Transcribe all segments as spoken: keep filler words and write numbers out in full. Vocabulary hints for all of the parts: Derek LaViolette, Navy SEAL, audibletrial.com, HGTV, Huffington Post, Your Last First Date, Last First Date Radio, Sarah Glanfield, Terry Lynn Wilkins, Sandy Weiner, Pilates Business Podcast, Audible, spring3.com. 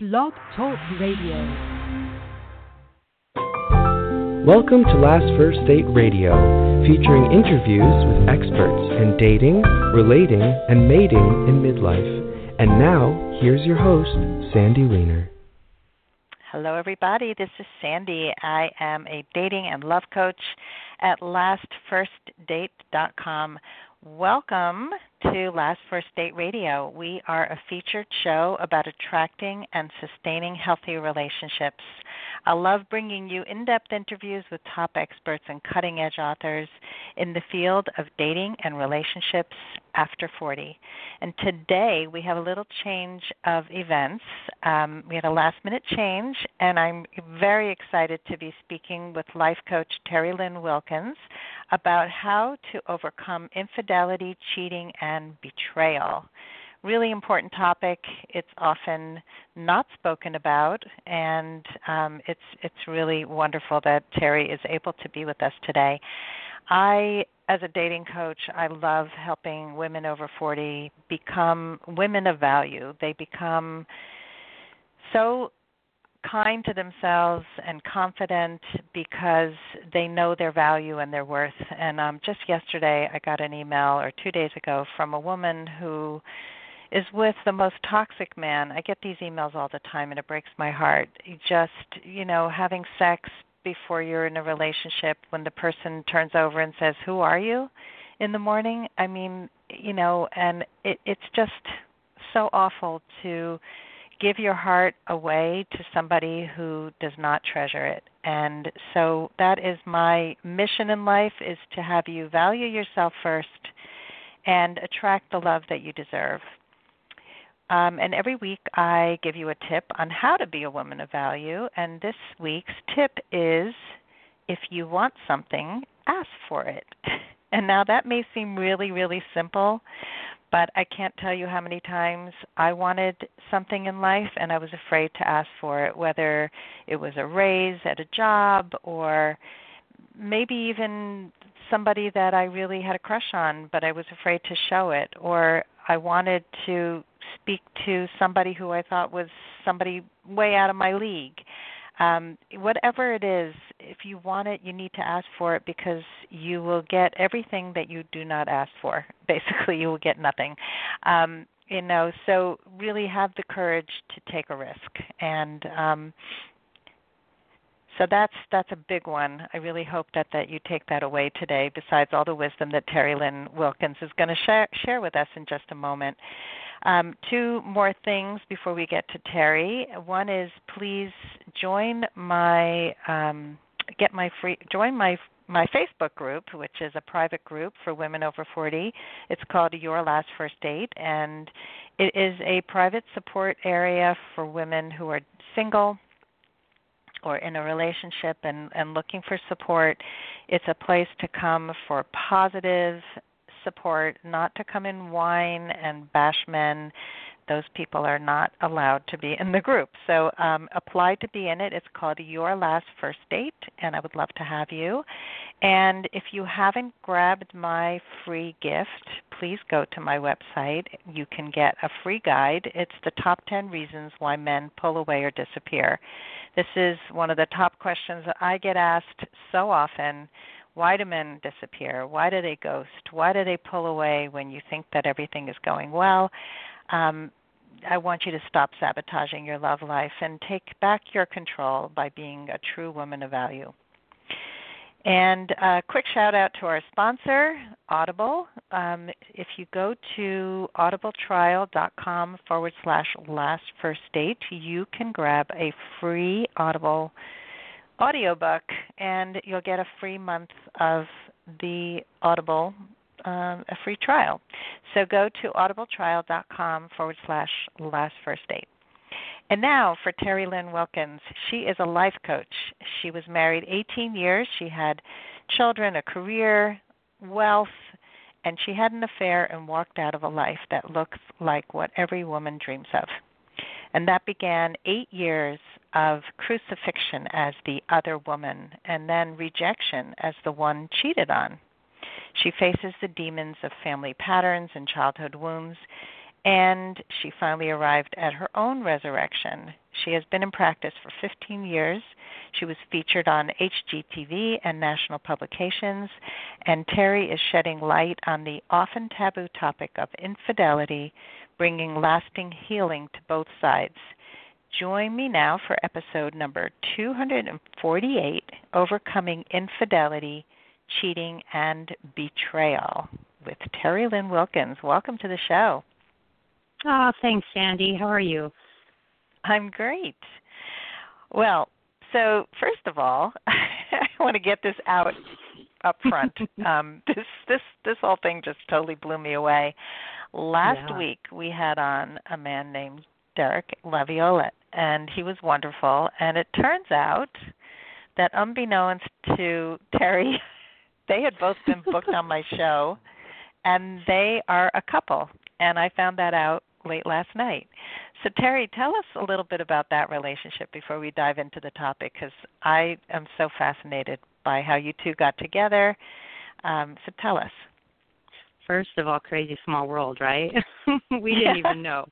Blog Talk Radio. Welcome to Last First Date Radio, featuring interviews with experts in dating, relating, and mating in midlife. And now, here's your host, Sandy Weiner. Hello, everybody. This is Sandy. I am a dating and love coach at last first date dot com. Welcome to Last First Date Radio. We are a featured show about attracting and sustaining healthy relationships. I love bringing you in-depth interviews with top experts and cutting-edge authors in the field of dating and relationships after forty. And today we have a little change of events. Um, we had a last-minute change, and I'm very excited to be speaking with life coach Terry Lynn Wilkins about how to overcome infidelity, cheating, and betrayal. Really important topic. It's often not spoken about, and um, it's it's really wonderful that Terry is able to be with us today. I, as a dating coach, I love helping women over forty become women of value. They become so kind to themselves and confident because they know their value and their worth. And um, just yesterday I got an email, or two days ago, from a woman who is with the most toxic man. I get these emails all the time, and it breaks my heart. Just, you know, having sex before you're in a relationship, when the person turns over and says, "Who are you?" in the morning. I mean, you know, and it, it's just so awful to give your heart away to somebody who does not treasure it. And so that is my mission in life, is to have you value yourself first and attract the love that you deserve. Um, and every week I give you a tip on how to be a woman of value. And this week's tip is, if you want something, ask for it. And now that may seem really, really simple, but I can't tell you how many times I wanted something in life and I was afraid to ask for it, whether it was a raise at a job or maybe even somebody that I really had a crush on, but I was afraid to show it, or I wanted to speak to somebody who I thought was somebody way out of my league. Um, whatever it is, if you want it, you need to ask for it, because you will get everything that you do not ask for. Basically, you will get nothing. Um, you know, so really have the courage to take a risk. And um, so that's that's a big one. I really hope that, that you take that away today, besides all the wisdom that Terry Lynn Wilkins is going to share, share with us in just a moment. Um, two more things before we get to Terry. One is, please join my um, get my free join my my Facebook group, which is a private group for women over forty. It's called Your Last First Date, and it is a private support area for women who are single or in a relationship and, and looking for support. It's a place to come for positive support, not to come in whine and bash men. Those people are not allowed to be in the group. So um, apply to be in it. It's called Your Last First Date, and I would love to have you. And if you haven't grabbed my free gift, please go to my website. You can get a free guide. It's the top ten reasons why men pull away or disappear. This is one of the top questions that I get asked so often. Why do men disappear? Why do they ghost? Why do they pull away when you think that everything is going well? Um, I want you to stop sabotaging your love life and take back your control by being a true woman of value. And a quick shout out to our sponsor, Audible. Um, if you go to audibletrial.com forward slash last first date, you can grab a free Audible audiobook, and you'll get a free month of the Audible, um, a free trial. So go to audibletrial.com forward slash last first date. And now for Terry Lynn Wilkins. She is a life coach. She was married eighteen years. She had children, a career, wealth, and she had an affair and walked out of a life that looks like what every woman dreams of. And that began eight years of crucifixion as the other woman, and then rejection as the one cheated on. She faces the demons of family patterns and childhood wounds, and she finally arrived at her own resurrection. She has been in practice for fifteen years. She was featured on H G T V and national publications, and Terry is shedding light on the often taboo topic of infidelity, bringing lasting healing to both sides. Join me now for episode number two forty-eight, Overcoming Infidelity, Cheating, and Betrayal, with Terry Lynn Wilkins. Welcome to the show. Oh, thanks, Sandy. How are you? I'm great. Well, so first of all, I want to get this out up front. um, this this this whole thing just totally blew me away. Last yeah. week we had on a man named Derek LaViolette, and he was wonderful. And it turns out that unbeknownst to Terry, they had both been booked on my show, and they are a couple. And I found that out late last night. So, Terry, tell us a little bit about that relationship before we dive into the topic, because I am so fascinated by how you two got together. Um, so tell us. First of all, crazy small world, right? We didn't even know.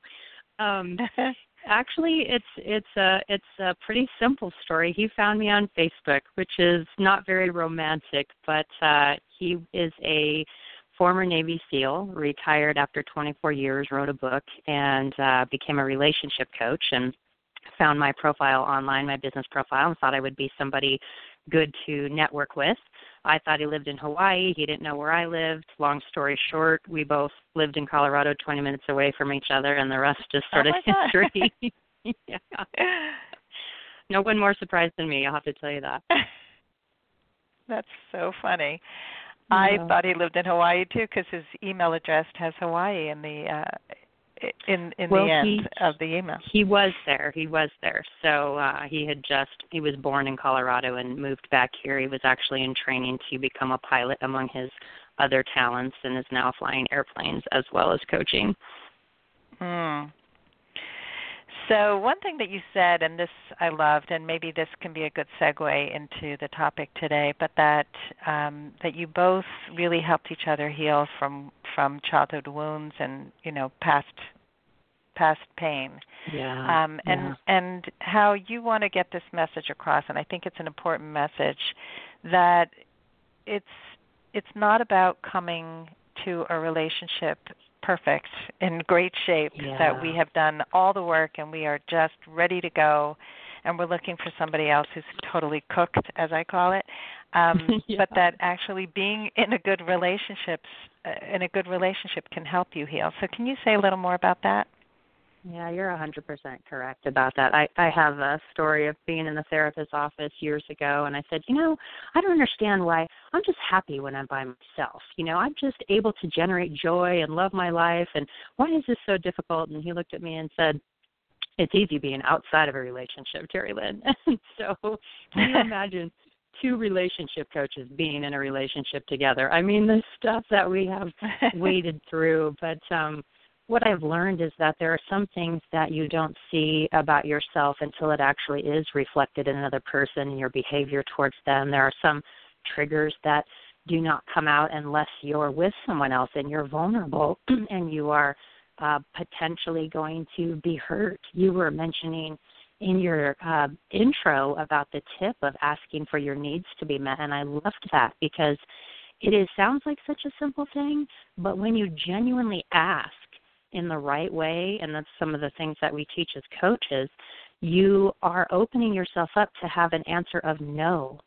Um, actually, it's it's a, it's a pretty simple story. He found me on Facebook, which is not very romantic, but uh, he is a former Navy SEAL, retired after twenty-four years, wrote a book, and uh, became a relationship coach, and found my profile online, my business profile, and thought I would be somebody good to network with. I thought he lived in Hawaii. He didn't know where I lived. Long story short, we both lived in Colorado, twenty minutes away from each other, and the rest is sort oh of history. Yeah. No one more surprised than me, I'll have to tell you that. That's so funny. I thought he lived in Hawaii, too, because his email address has Hawaii in the uh, in in well, the end he, of the email. He was there. He was there. So uh, he had just, he was born in Colorado and moved back here. He was actually in training to become a pilot, among his other talents, and is now flying airplanes as well as coaching. Hmm. So one thing that you said, and this I loved, and maybe this can be a good segue into the topic today, but that um, that you both really helped each other heal from, from childhood wounds and, you know, past past pain. Yeah. Um, and yeah. and how you want to get this message across, and I think it's an important message, that it's it's not about coming to a relationship perfect, in great shape, yeah. that we have done all the work and we are just ready to go, and we're looking for somebody else who's totally cooked, as I call it. Um, yeah. But that actually being in a good relationships, uh, in a good relationship can help you heal. So can you say a little more about that? Yeah, you're one hundred percent correct about that. I, I have a story of being in the therapist's office years ago, and I said, you know, I don't understand why I'm just happy when I'm by myself. You know, I'm just able to generate joy and love my life, and why is this so difficult? And he looked at me and said, it's easy being outside of a relationship, Terry Lynn. And so can you imagine two relationship coaches being in a relationship together? I mean, the stuff that we have waded through, but um what I've learned is that there are some things that you don't see about yourself until it actually is reflected in another person and your behavior towards them. There are some triggers that do not come out unless you're with someone else and you're vulnerable and you are uh, potentially going to be hurt. You were mentioning in your uh, intro about the tip of asking for your needs to be met, and I loved that because it is, sounds like such a simple thing, but when you genuinely ask in the right way, and that's some of the things that we teach as coaches, you are opening yourself up to have an answer of no.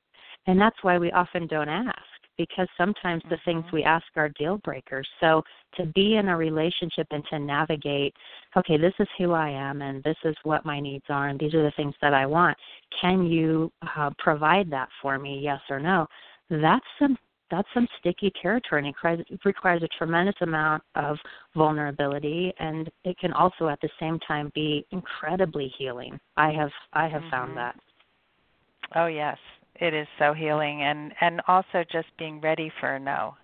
And that's why we often don't ask, because sometimes mm-hmm. the things we ask are deal breakers. So to be in a relationship and to navigate, okay, this is who I am and this is what my needs are and these are the things that I want. Can you uh, provide that for me, yes or no? That's some That's some sticky territory, and it requires a tremendous amount of vulnerability, and it can also at the same time be incredibly healing. I have I have mm-hmm. found that. Oh, yes. It is so healing, and, and also just being ready for a no,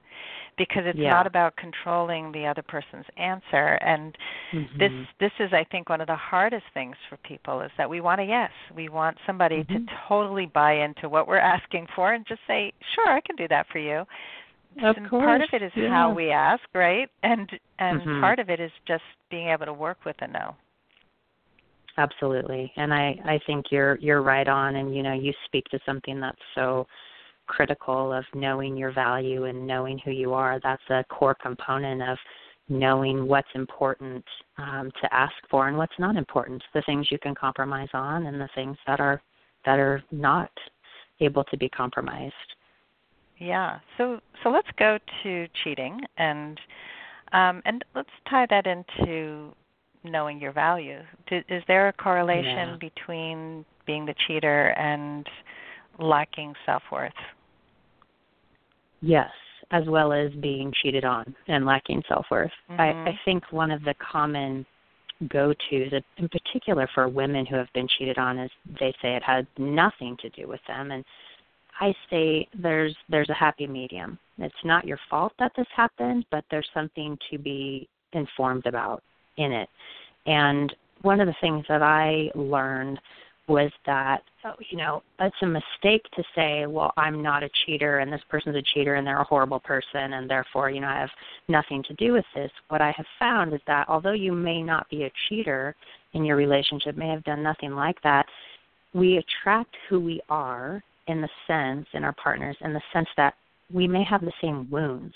because it's yeah. not about controlling the other person's answer. And mm-hmm. this this is, I think, one of the hardest things for people is that we want a yes. We want somebody mm-hmm. to totally buy into what we're asking for and just say, sure, I can do that for you. Of and course. Part of it is yeah. how we ask, right? And and mm-hmm. part of it is just being able to work with a no. Absolutely. And I, I think you're you're right on. And, you know, you speak to something that's so critical of knowing your value and knowing who you are. That's a core component of knowing what's important um, to ask for and what's not important, the things you can compromise on and the things that are that are not able to be compromised. Yeah. So so let's go to cheating and um, and let's tie that into knowing your value. Do, is there a correlation yeah. between being the cheater and lacking self-worth? Yes, as well as being cheated on and lacking self-worth. Mm-hmm. I, I think one of the common go-tos, in particular for women who have been cheated on, is they say it had nothing to do with them. And I say there's there's a happy medium. It's not your fault that this happened, but there's something to be informed about in it. And one of the things that I learned was that, you know, it's a mistake to say, well, I'm not a cheater and this person's a cheater and they're a horrible person and therefore, you know, I have nothing to do with this. What I have found is that although you may not be a cheater and your relationship may have done nothing like that, we attract who we are in the sense, in our partners, in the sense that we may have the same wounds.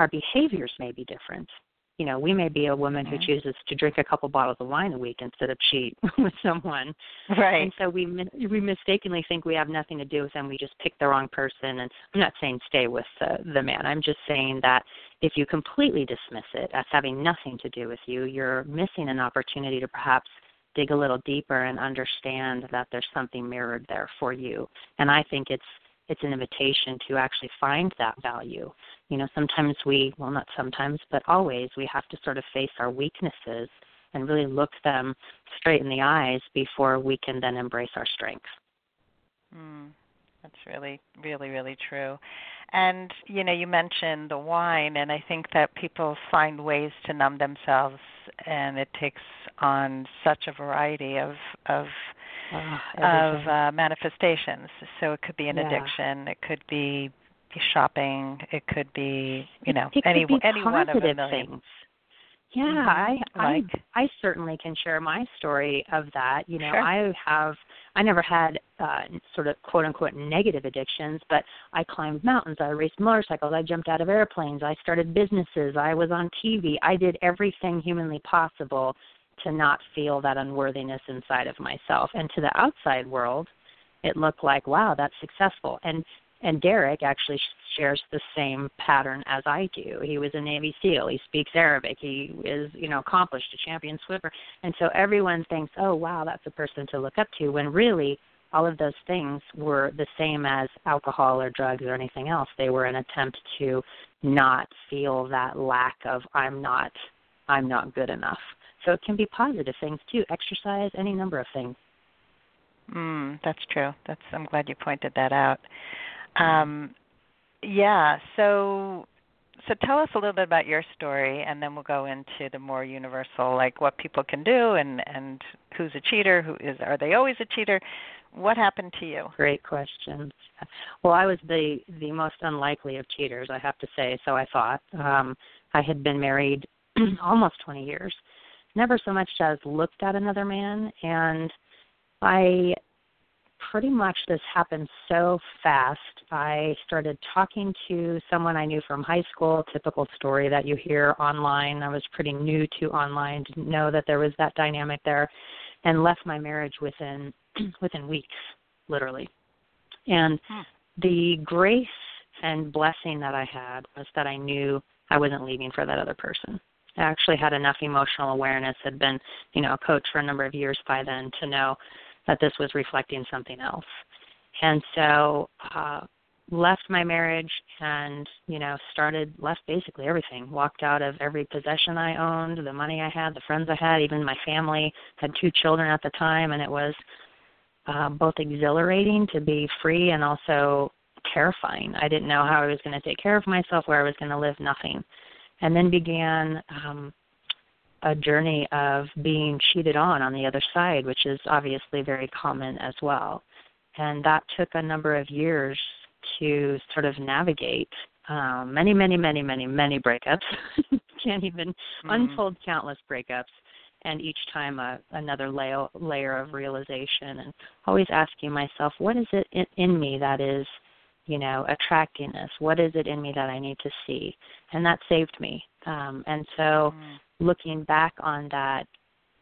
Our behaviors may be different. You know, we may be a woman who chooses to drink a couple bottles of wine a week instead of cheat with someone. Right. And so we we mistakenly think we have nothing to do with them. We just pick the wrong person. And I'm not saying stay with the, the man. I'm just saying that if you completely dismiss it as having nothing to do with you, you're missing an opportunity to perhaps dig a little deeper and understand that there's something mirrored there for you. And I think it's it's an invitation to actually find that value. You know, sometimes we, well, not sometimes, but always we have to sort of face our weaknesses and really look them straight in the eyes before we can then embrace our strengths. Mm, that's really, really, really true. And, you know, you mentioned the wine, and I think that people find ways to numb themselves, and it takes on such a variety of of, oh, of uh, manifestations. So it could be an yeah. addiction, it could be shopping, it could be, you know, it any, could be any one of a million things. Yeah, mm-hmm. I, like. I I certainly can share my story of that. You know, sure. I have I never had uh, sort of quote unquote negative addictions, but I climbed mountains, I raced motorcycles, I jumped out of airplanes, I started businesses, I was on T V, I did everything humanly possible to not feel that unworthiness inside of myself. And to the outside world, it looked like, wow, that's successful. And And Derek actually shares the same pattern as I do. He was a Navy SEAL. He speaks Arabic. He is, you know, accomplished, a champion swimmer. And so everyone thinks, oh, wow, that's a person to look up to, when really all of those things were the same as alcohol or drugs or anything else. They were an attempt to not feel that lack of I'm not, I'm not good enough. So it can be positive things, too, exercise, any number of things. Mm, that's true. That's I'm glad you pointed that out. Um, yeah, so so tell us a little bit about your story, and then we'll go into the more universal, like what people can do and, and who's a cheater, who is are they always a cheater? What happened to you? Great questions. Well, I was the, the most unlikely of cheaters, I have to say, so I thought. Um, I had been married almost twenty years, never so much as looked at another man, and I... pretty much this happened so fast. I started talking to someone I knew from high school, typical story that you hear online. I was pretty new to online, didn't know that there was that dynamic there, and left my marriage within within weeks, literally. And the grace and blessing that I had was that I knew I wasn't leaving for that other person. I actually had enough emotional awareness, had been, you know, a coach for a number of years by then to know that this was reflecting something else. And so uh, left my marriage and, you know, started, left basically everything, walked out of every possession I owned, the money I had, the friends I had, even my family. Had two children at the time, and it was uh, both exhilarating to be free and also terrifying. I didn't know how I was going to take care of myself, where I was going to live, nothing. And then began um, a journey of being cheated on on the other side, which is obviously very common as well. And that took a number of years to sort of navigate. Um, many, many, many, many, many breakups. Can't even mm-hmm. untold countless breakups. and each time a, another layer, layer of realization, and always asking myself, what is it in, in me that is, you know, attracting this? What is it in me that I need to see? And that saved me. Um, and so mm. looking back on that,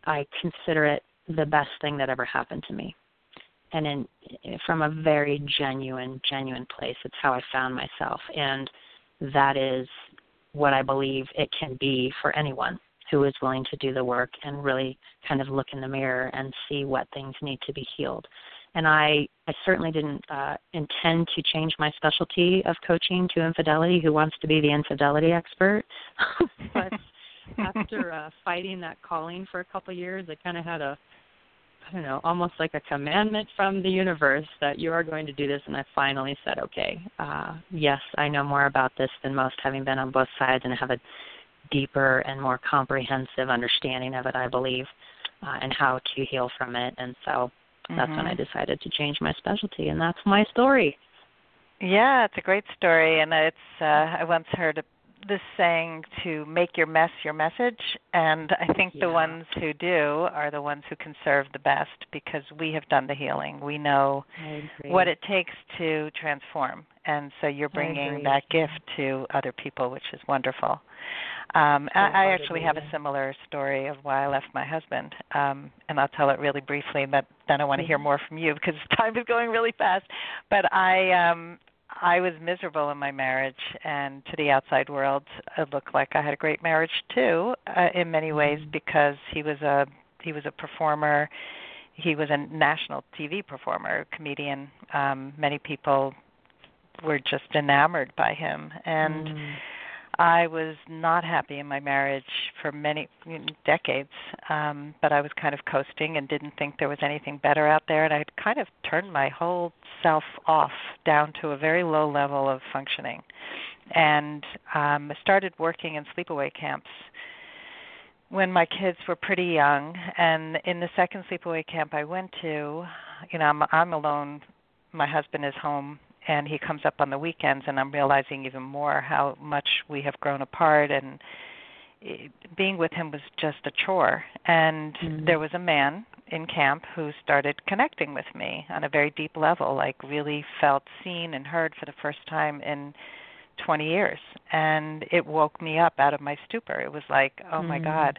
I consider it the best thing that ever happened to me. And in, from a very genuine, genuine place, it's how I found myself. And that is what I believe it can be for anyone who is willing to do the work and really kind of look in the mirror and see what things need to be healed. And I, I certainly didn't uh, intend to change my specialty of coaching to infidelity. Who wants to be the infidelity expert? But after uh, fighting that calling for a couple of years, I kind of had a, I don't know, almost like a commandment from the universe that you are going to do this. And I finally said, okay, uh, yes, I know more about this than most, having been on both sides, and have a deeper and more comprehensive understanding of it, I believe, uh, and how to heal from it. And so that's mm-hmm. when I decided to change my specialty, and that's my story. Yeah, it's a great story. And it's uh, I once heard this saying, to make your mess your message, and I think yeah. the ones who do are the ones who can serve the best, because we have done the healing. We know what it takes to transform, and so you're bringing that gift to other people, which is wonderful. Um, I, I actually have a similar story of why I left my husband, um, and I'll tell it really briefly, but then I want to hear more from you because time is going really fast. But I um, I was miserable in my marriage, and to the outside world, it looked like I had a great marriage too, uh, in many ways, because he was a he was a performer. He was a national T V performer, comedian. Um, many people were just enamored by him, and. Mm. I was not happy in my marriage for many decades, um, but I was kind of coasting and didn't think there was anything better out there, and I had kind of turned my whole self off down to a very low level of functioning. And um, I started working in sleepaway camps when my kids were pretty young, and in the second sleepaway camp I went to, you know, I'm, I'm alone, my husband is home, and he comes up on the weekends, and I'm realizing even more how much we have grown apart, and being with him was just a chore. And mm-hmm. there was a man in camp who started connecting with me on a very deep level, like really felt seen and heard for the first time in twenty years. And it woke me up out of my stupor. It was like, oh, mm-hmm. my God.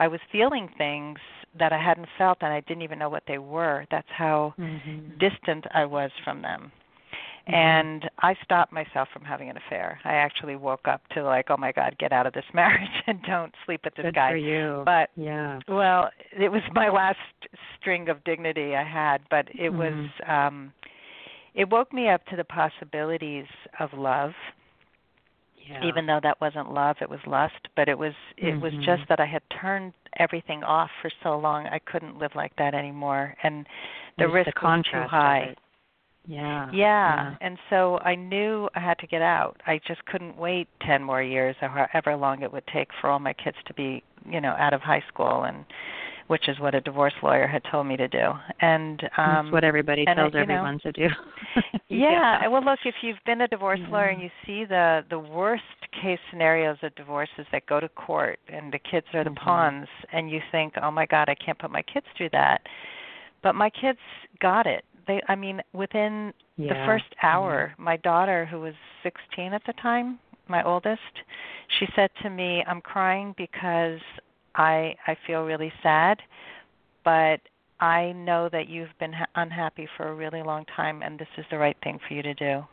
I was feeling things that I hadn't felt, and I didn't even know what they were. That's how mm-hmm. distant I was from them. And I stopped myself from having an affair. I actually woke up to like, oh, my God, get out of this marriage and don't sleep with this Good guy. Good for you. But, yeah. well, it was my last string of dignity I had, but it mm-hmm. was, um, it woke me up to the possibilities of love. Yeah. Even though that wasn't love, it was lust, but it was it mm-hmm. was just that I had turned everything off for so long. I couldn't live like that anymore, and the risk the was too high. Yeah, yeah. Yeah. And so I knew I had to get out. I just couldn't wait ten more years or however long it would take for all my kids to be, you know, out of high school, and which is what a divorce lawyer had told me to do. And um, that's what everybody tells it, everyone know, to do. yeah. yeah. Well, look, if you've been a divorce yeah. lawyer and you see the, the worst case scenarios of divorces that go to court and the kids are the mm-hmm. pawns, and you think, oh, my God, I can't put my kids through that. But my kids got it. They, I mean, within yeah. the first hour, my daughter, who was sixteen at the time, my oldest, she said to me, I'm crying because I I feel really sad, but I know that you've been ha- unhappy for a really long time, and this is the right thing for you to do.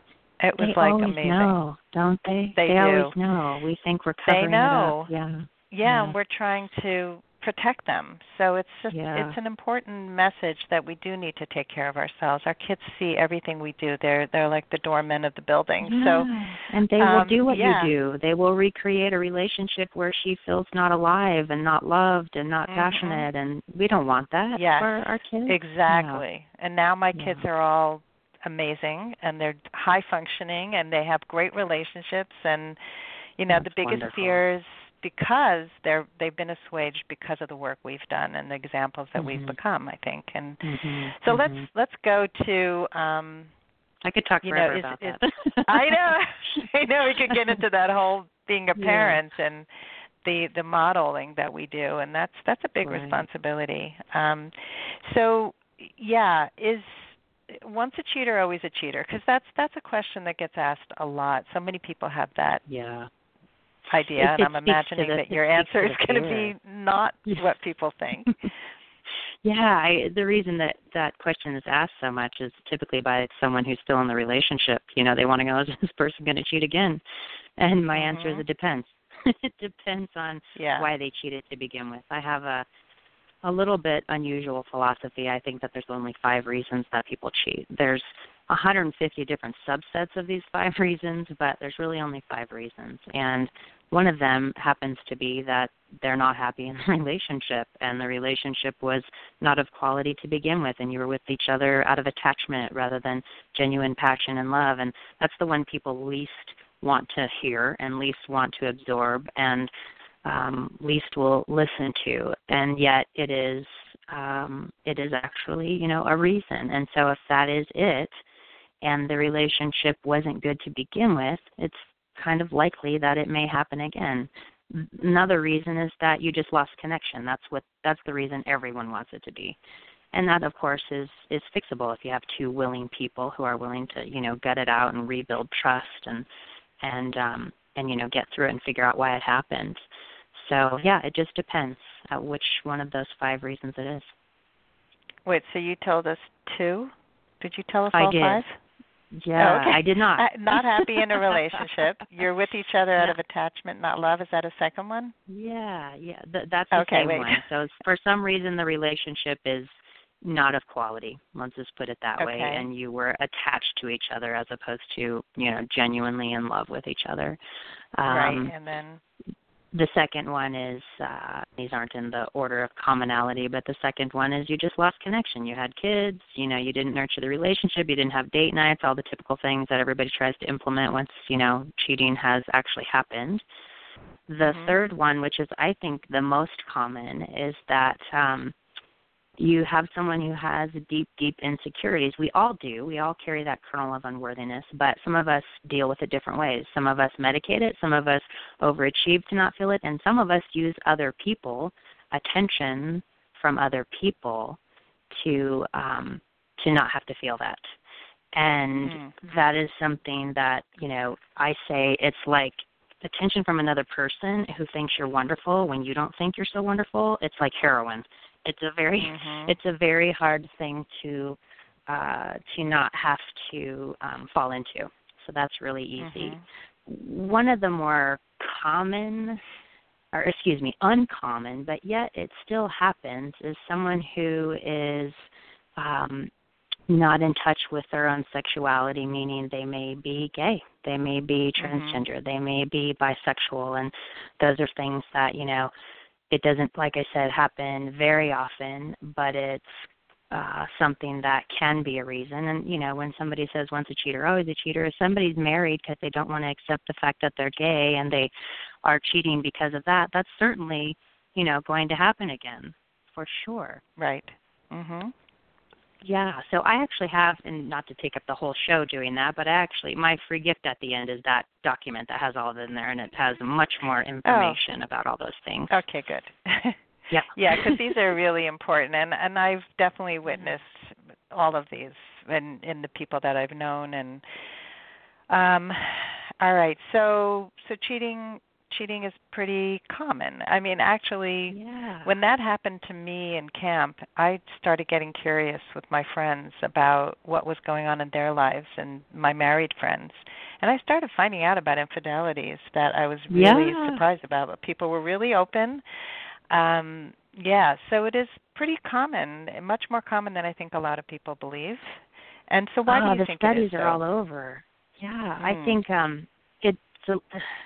It was they like amazing. They always know, don't they? They, they do. always know. We think we're covering they know. it up. Yeah. Yeah, yeah. We're trying to protect them. So it's just yeah. it's an important message that we do need to take care of ourselves. Our kids see everything we do. They're they're like the doormen of the building. Yeah. So and they will um, do what yeah. you do. They will recreate a relationship where she feels not alive and not loved and not mm-hmm. passionate, and we don't want that yes. for our kids. Exactly. Yeah. And now my kids yeah. are all amazing, and they're high functioning, and they have great relationships, and you know, That's the biggest wonderful. fears, because they're, they've been assuaged because of the work we've done and the examples that mm-hmm. we've become, I think. And mm-hmm. so mm-hmm. let's let's go to... Um, I could talk forever know, is, about is, that. I know. I know we could get into that whole being a parent yeah. and the, the modeling that we do, and that's that's a big right. responsibility. Um, so, yeah, is once a cheater, always a cheater? Because that's that's a question that gets asked a lot. So many people have that yeah. idea, it, and it I'm imagining the, that your answer is going to be not what people think. Yeah, I, the reason that that question is asked so much is typically by someone who's still in the relationship. You know, they want to know, is this person going to cheat again? And my mm-hmm. answer is it depends. It depends on yeah. why they cheated to begin with. I have a a little bit unusual philosophy. I think that there's only five reasons that people cheat. There's one hundred fifty different subsets of these five reasons, but there's really only five reasons. And one of them happens to be that they're not happy in the relationship, and the relationship was not of quality to begin with, and you were with each other out of attachment rather than genuine passion and love. And that's the one people least want to hear and least want to absorb and um, least will listen to. And yet it is um, it is actually, you know, a reason. And so if that is it and the relationship wasn't good to begin with, it's kind of likely that it may happen again. Another reason is that you just lost connection. That's what that's the reason everyone wants it to be. And that, of course, is, is fixable if you have two willing people who are willing to, you know, gut it out and rebuild trust and, and um, and you know, get through it and figure out why it happened. So, yeah, it just depends at which one of those five reasons it is. Wait, so you told us two? Did you tell us I all did. Five? Yeah, oh, okay. I did not. I, not happy in a relationship. You're with each other out no. of attachment, not love. Is that a second one? Yeah, yeah. Th- that's the okay, same wait. one. So for some reason the relationship is not of quality. Let's just put it that okay. way. And you were attached to each other as opposed to, you know, genuinely in love with each other. Um, right, and then? The second one is, uh, these aren't in the order of commonality, but the second one is you just lost connection. You had kids, you know, you didn't nurture the relationship, you didn't have date nights, all the typical things that everybody tries to implement once, you know, cheating has actually happened. The mm-hmm. third one, which is I think the most common, is that um, you have someone who has deep, deep insecurities. We all do. We all carry that kernel of unworthiness, but some of us deal with it different ways. Some of us medicate it. Some of us overachieve to not feel it. And some of us use other people, attention from other people, to um, to not have to feel that. And mm-hmm. that is something that, you know, I say it's like attention from another person who thinks you're wonderful when you don't think you're so wonderful. It's like heroin. It's a very, mm-hmm. it's a very hard thing to, uh, to not have to um, fall into. So that's really easy. Mm-hmm. One of the more common, or excuse me, uncommon, but yet it still happens, is someone who is um, not in touch with their own sexuality, meaning they may be gay, they may be transgender, mm-hmm. they may be bisexual, and those are things that, you know, it doesn't, like I said, happen very often, but it's uh, something that can be a reason. And, you know, when somebody says once a cheater, always a cheater, if somebody's married because they don't want to accept the fact that they're gay and they are cheating because of that, that's certainly, you know, going to happen again for sure. Right. Mm-hmm. Yeah, so I actually have, and not to take up the whole show doing that, but I actually, my free gift at the end is that document that has all of it in there, and it has much more information oh. about all those things. Okay, good. Yeah, yeah, because these are really important, and, and I've definitely witnessed all of these in, in the people that I've known. And um, all right, so so cheating cheating is pretty common. I mean, actually, yeah. when that happened to me in camp, I started getting curious with my friends about what was going on in their lives and my married friends. And I started finding out about infidelities that I was really yeah. surprised about. People were really open. Um, yeah, so it is pretty common, much more common than I think a lot of people believe. And so why oh, do you think it is? The studies are all over. Yeah, mm. I think... Um, So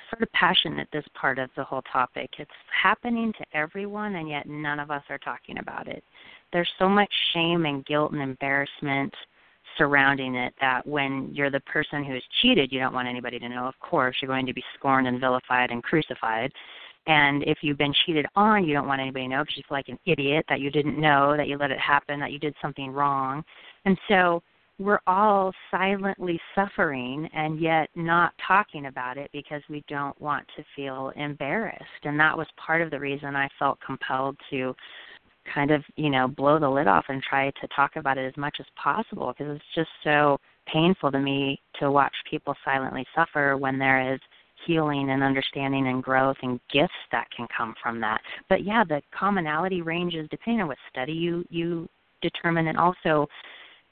sort of passionate, this part of the whole topic. It's happening to everyone, and yet none of us are talking about it. There's so much shame and guilt and embarrassment surrounding it that when you're the person who has cheated, you don't want anybody to know. Of course, you're going to be scorned and vilified and crucified. And if you've been cheated on, you don't want anybody to know because you feel like an idiot, that you didn't know, that you let it happen, that you did something wrong. And so we're all silently suffering and yet not talking about it because we don't want to feel embarrassed. And that was part of the reason I felt compelled to kind of, you know, blow the lid off and try to talk about it as much as possible, because it's just so painful to me to watch people silently suffer when there is healing and understanding and growth and gifts that can come from that. But yeah, the commonality ranges depending on what study you, you determine, and also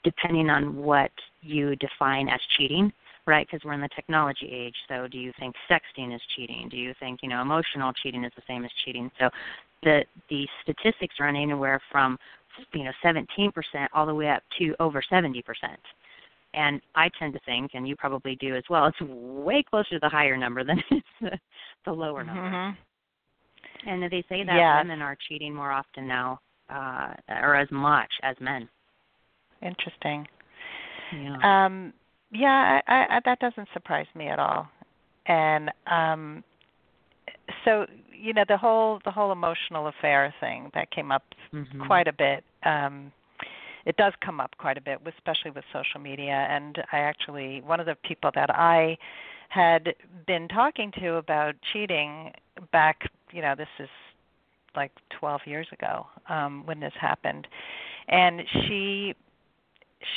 depending on what you define as cheating, right? Because we're in the technology age. So do you think sexting is cheating? Do you think, you know, emotional cheating is the same as cheating? So the the statistics run anywhere from, you know, seventeen percent all the way up to over seventy percent. And I tend to think, and you probably do as well, it's way closer to the higher number than it's the, the lower number. Mm-hmm. And they say that yes. women are cheating more often now, uh, or as much as men. Interesting. Yeah, um, yeah I, I, that doesn't surprise me at all. And um, so, you know, the whole the whole emotional affair thing that came up mm-hmm. quite a bit. Um, it does come up quite a bit, especially with social media. And I actually, one of the people that I had been talking to about cheating back, you know, this is like twelve years ago um, when this happened. And she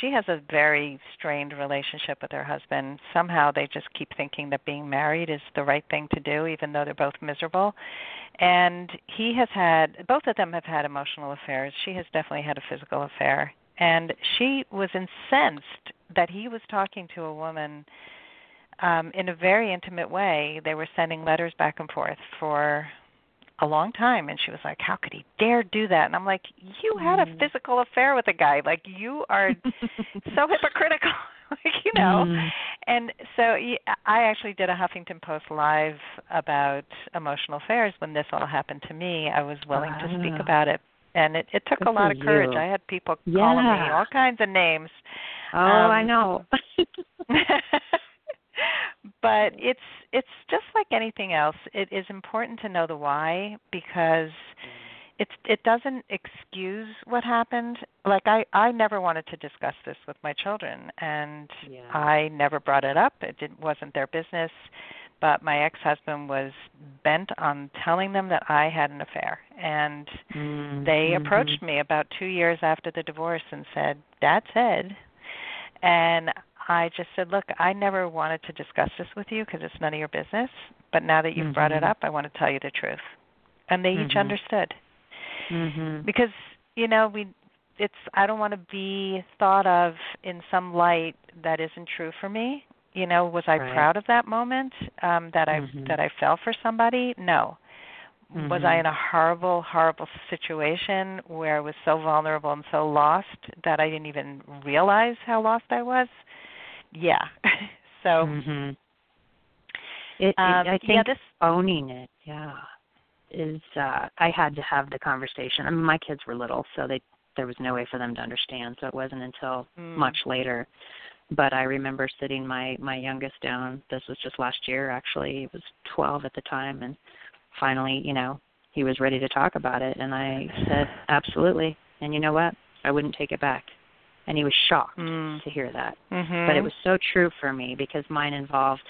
she has a very strained relationship with her husband. Somehow they just keep thinking that being married is the right thing to do, even though they're both miserable. And he has had, both of them have had emotional affairs. She has definitely had a physical affair. And she was incensed that he was talking to a woman um, in a very intimate way. They were sending letters back and forth for a long time, and she was like, how could he dare do that? And I'm like, you had a physical affair with a guy. Like, you are so hypocritical, like, you know. Mm. And so I actually did a Huffington Post live about emotional affairs when this all happened to me. I was willing wow. to speak about it, and it, it took Good a lot of courage. You. I had people yeah. calling me all kinds of names. Oh, um, I know. But it's it's just like anything else. It is important to know the why, because it's, it doesn't excuse what happened. Like, I, I never wanted to discuss this with my children, and yeah. I never brought it up. It didn't, wasn't their business. But my ex-husband was bent on telling them that I had an affair. And mm-hmm. they approached me about two years after the divorce and said, that's it. And I just said, look, I never wanted to discuss this with you because it's none of your business, but now that you've mm-hmm. brought it up, I want to tell you the truth. And they mm-hmm. each understood. Mm-hmm. Because, you know, we it's I don't want to be thought of in some light that isn't true for me. You know, was I right. proud of that moment um, that mm-hmm. I that I fell for somebody? No. Mm-hmm. Was I in a horrible, horrible situation where I was so vulnerable and so lost that I didn't even realize how lost I was? Yeah. So mm-hmm. it, it, um, I think yeah, this, owning it, yeah, is uh, I had to have the conversation. I mean, my kids were little, so they there was no way for them to understand. So it wasn't until mm. much later. But I remember sitting my, my youngest down. This was just last year, actually. He was twelve at the time. And finally, you know, he was ready to talk about it. And I said, absolutely. And you know what? I wouldn't take it back. And he was shocked mm. to hear that. Mm-hmm. But it was so true for me, because mine involved,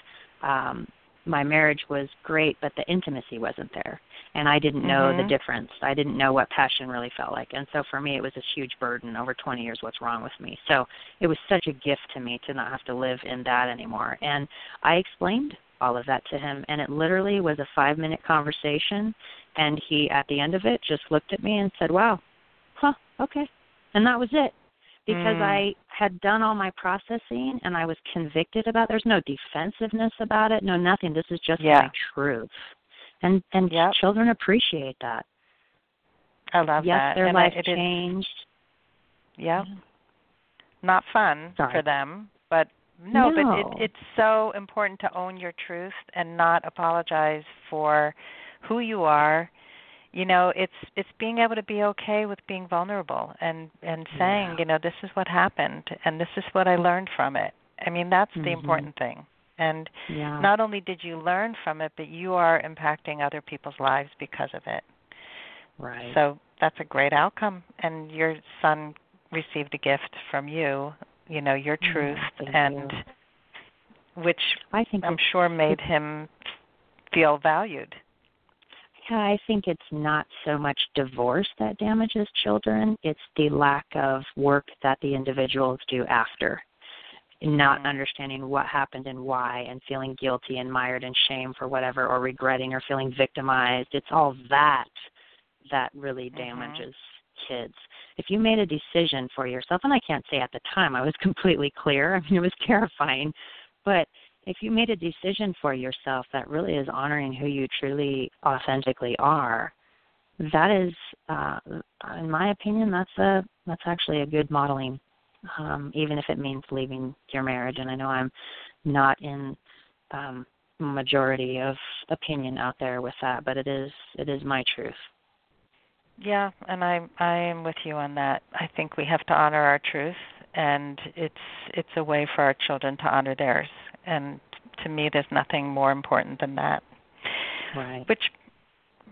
um, my marriage was great, but the intimacy wasn't there. And I didn't know mm-hmm. the difference. I didn't know what passion really felt like. And so for me, it was a huge burden over twenty years, what's wrong with me. So it was such a gift to me to not have to live in that anymore. And I explained all of that to him. And it literally was a five-minute conversation. And he, at the end of it, just looked at me and said, wow, huh, okay. And that was it. Because I had done all my processing, and I was convicted about it. There's no defensiveness about it, no nothing. This is just yeah. my truth. And and yep. children appreciate that. I love yes, that. Yes, their and life I, changed. Is, yeah. yeah. Not fun Sorry. for them, but no, no. but it, it's so important to own your truth and not apologize for who you are. You know, it's it's being able to be okay with being vulnerable and, and saying, yeah. you know, this is what happened and this is what I learned from it. I mean, that's mm-hmm. the important thing. And yeah. not only did you learn from it, but you are impacting other people's lives because of it. Right. So that's a great outcome. And your son received a gift from you you know, your truth, mm-hmm. and which I think I'm sure made him feel valued. Yeah, I think it's not so much divorce that damages children. It's the lack of work that the individuals do after, not understanding what happened and why, and feeling guilty and mired in shame for whatever, or regretting or feeling victimized. It's all that that really damages mm-hmm. kids. If you made a decision for yourself, and I can't say at the time I was completely clear. I mean, it was terrifying. But if you made a decision for yourself that really is honoring who you truly, authentically are, that is, uh, in my opinion, that's a that's actually a good modeling, um, even if it means leaving your marriage. And I know I'm not in um, majority of opinion out there with that, but it is it is my truth. Yeah, and I I am with you on that. I think we have to honor our truth, and it's it's a way for our children to honor theirs. And to me, there's nothing more important than that. Right. Which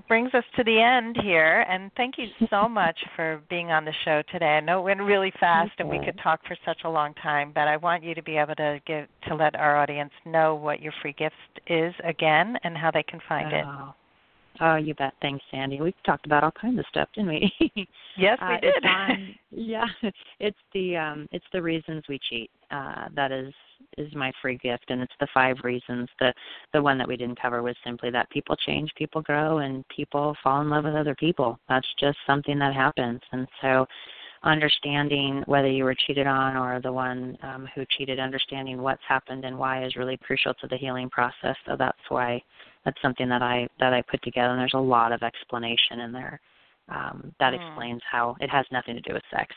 brings us to the end here. And thank you so much for being on the show today. I know it went really fast, okay. and we could talk for such a long time, but I want you to be able to give, to let our audience know what your free gift is again and how they can find oh. it. Oh, you bet. Thanks, Sandy. We've talked about all kinds of stuff, didn't we? Yes, we uh, did. It's on, yeah, it's the um, it's the reasons we cheat. Uh, that is. is my free gift, and it's the five reasons. The the one that we didn't cover was simply that people change, people grow, and people fall in love with other people. That's just something that happens. And so understanding whether you were cheated on or the one um, who cheated, understanding what's happened and why is really crucial to the healing process. So that's why that's something that I that I put together, and there's a lot of explanation in there um, that mm. explains how it has nothing to do with sex.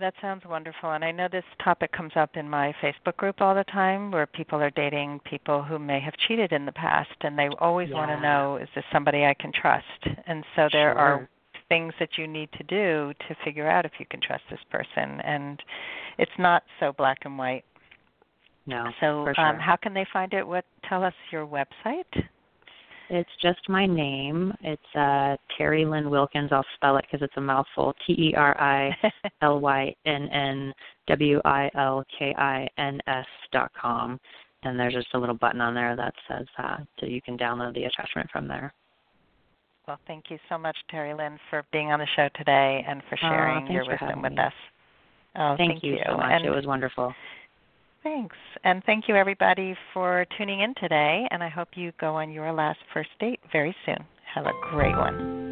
That sounds wonderful, and I know this topic comes up in my Facebook group all the time where people are dating people who may have cheated in the past, and they always yeah. want to know, is this somebody I can trust? And so there sure. are things that you need to do to figure out if you can trust this person, and it's not so black and white. No, So for sure. um, how can they find it? What? Tell us your website. It's just my name. It's uh, Terry Lynn Wilkins. I'll spell it because it's a mouthful. T E R I L Y N N W I L K I N S dot com. And there's just a little button on there that says uh, so you can download the attachment from there. Well, thank you so much, Terry Lynn, for being on the show today and for sharing oh, your wisdom with me. us. Oh, thank, thank you, you so much. And it was wonderful. Thanks, and thank you, everybody, for tuning in today, and I hope you go on your last first date very soon. Have a great one.